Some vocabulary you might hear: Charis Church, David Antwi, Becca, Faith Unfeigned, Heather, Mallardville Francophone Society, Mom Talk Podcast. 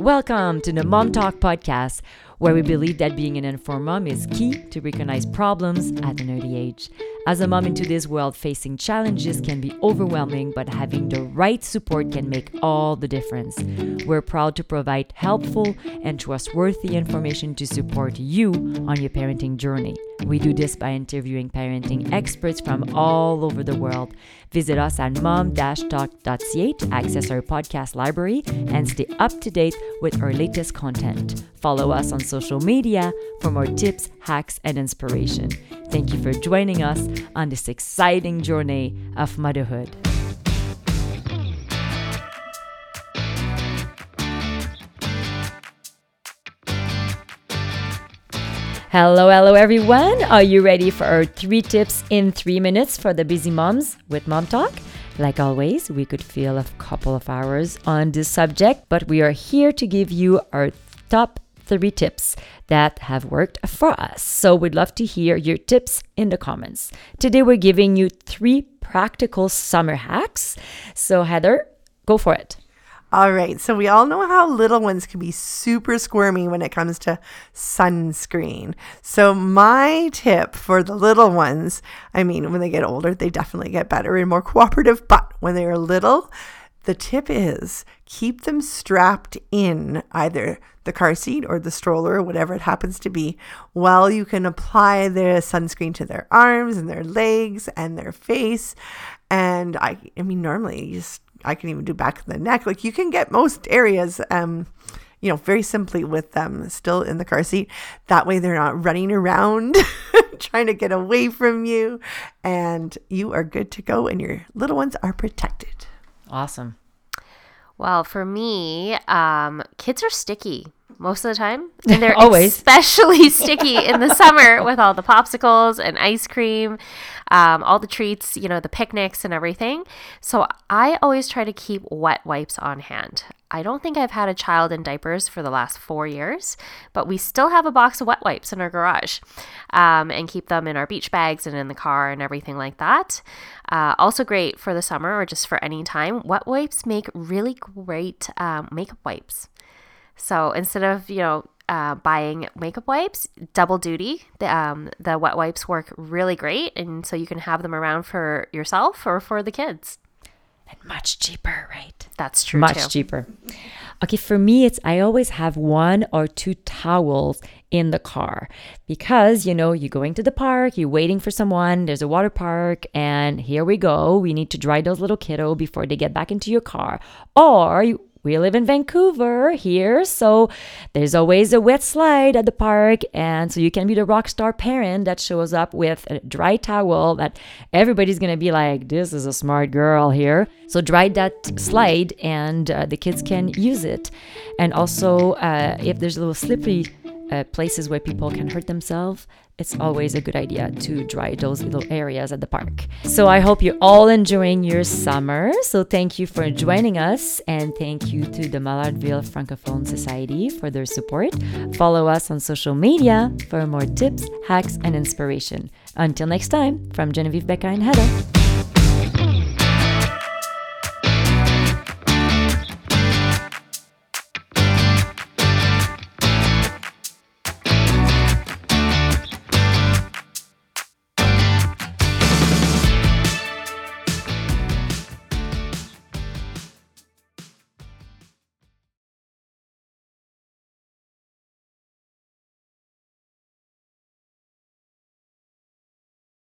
Welcome to the Mom Talk Podcast, where we believe that being an informed mom is key to recognize problems at an early age. As a mom in today's world, facing challenges can be overwhelming, but having the right support can make all the difference. We're proud to provide helpful and trustworthy information to support you on your parenting journey. We do this by interviewing parenting experts from all over the world. Visit us at mom-talk.ch, access our podcast library, and stay up to date with our latest content. Follow us on social media for more tips, hacks, and inspiration. Thank you for joining us on this exciting journey of motherhood. Hello everyone. Are you ready for our 3 tips in 3 minutes for the busy moms with Mom Talk? Like always, we could fill a couple of hours on this subject, but we are here to give you our top 3 tips that have worked for us. So we'd love to hear your tips in the comments. Today we're giving you 3 practical summer hacks. So Heather, go for it. All right, so we all know how little ones can be super squirmy when it comes to sunscreen. So my tip for the little ones, I mean, when they get older, they definitely get better and more cooperative, but when they are little, the tip is keep them strapped in either the car seat or the stroller or whatever it happens to be while you can apply the sunscreen to their arms and their legs and their face. And I mean, normally you just I can even do back of the neck. Like you can get most areas, very simply with them still in the car seat. That way they're not running around trying to get away from you and you are good to go and your little ones are protected. Awesome. Well, for me, kids are sticky most of the time. And they're always especially sticky in the summer with all the popsicles and ice cream, all the treats, the picnics and everything. So I always try to keep wet wipes on hand. I don't think I've had a child in diapers for the last 4 years, but we still have a box of wet wipes in our garage and keep them in our beach bags and in the car and everything like that. Also great for the summer or just for any time. Wet wipes make really great makeup wipes. So instead of, buying makeup wipes, double duty, the wet wipes work really great. And so you can have them around for yourself or for the kids. And much cheaper, right? That's true, Much cheaper. Okay, for me, I always have 1 or 2 towels in the car because, you're going to the park, you're waiting for someone, there's a water park, and here we go. We need to dry those little kiddo before they get back into your car. Or we live in Vancouver here, so there's always a wet slide at the park, and so you can be the rock star parent that shows up with a dry towel that everybody's going to be like, this is a smart girl here. So dry that slide, and the kids can use it. And also, if there's little slippery places where people can hurt themselves, it's always a good idea to dry those little areas at the park. So I hope you're all enjoying your summer. So thank you for joining us and thank you to the Mallardville Francophone Society for their support. Follow us on social media for more tips, hacks, and inspiration. Until next time, from Geneviève, Becca, and Heather.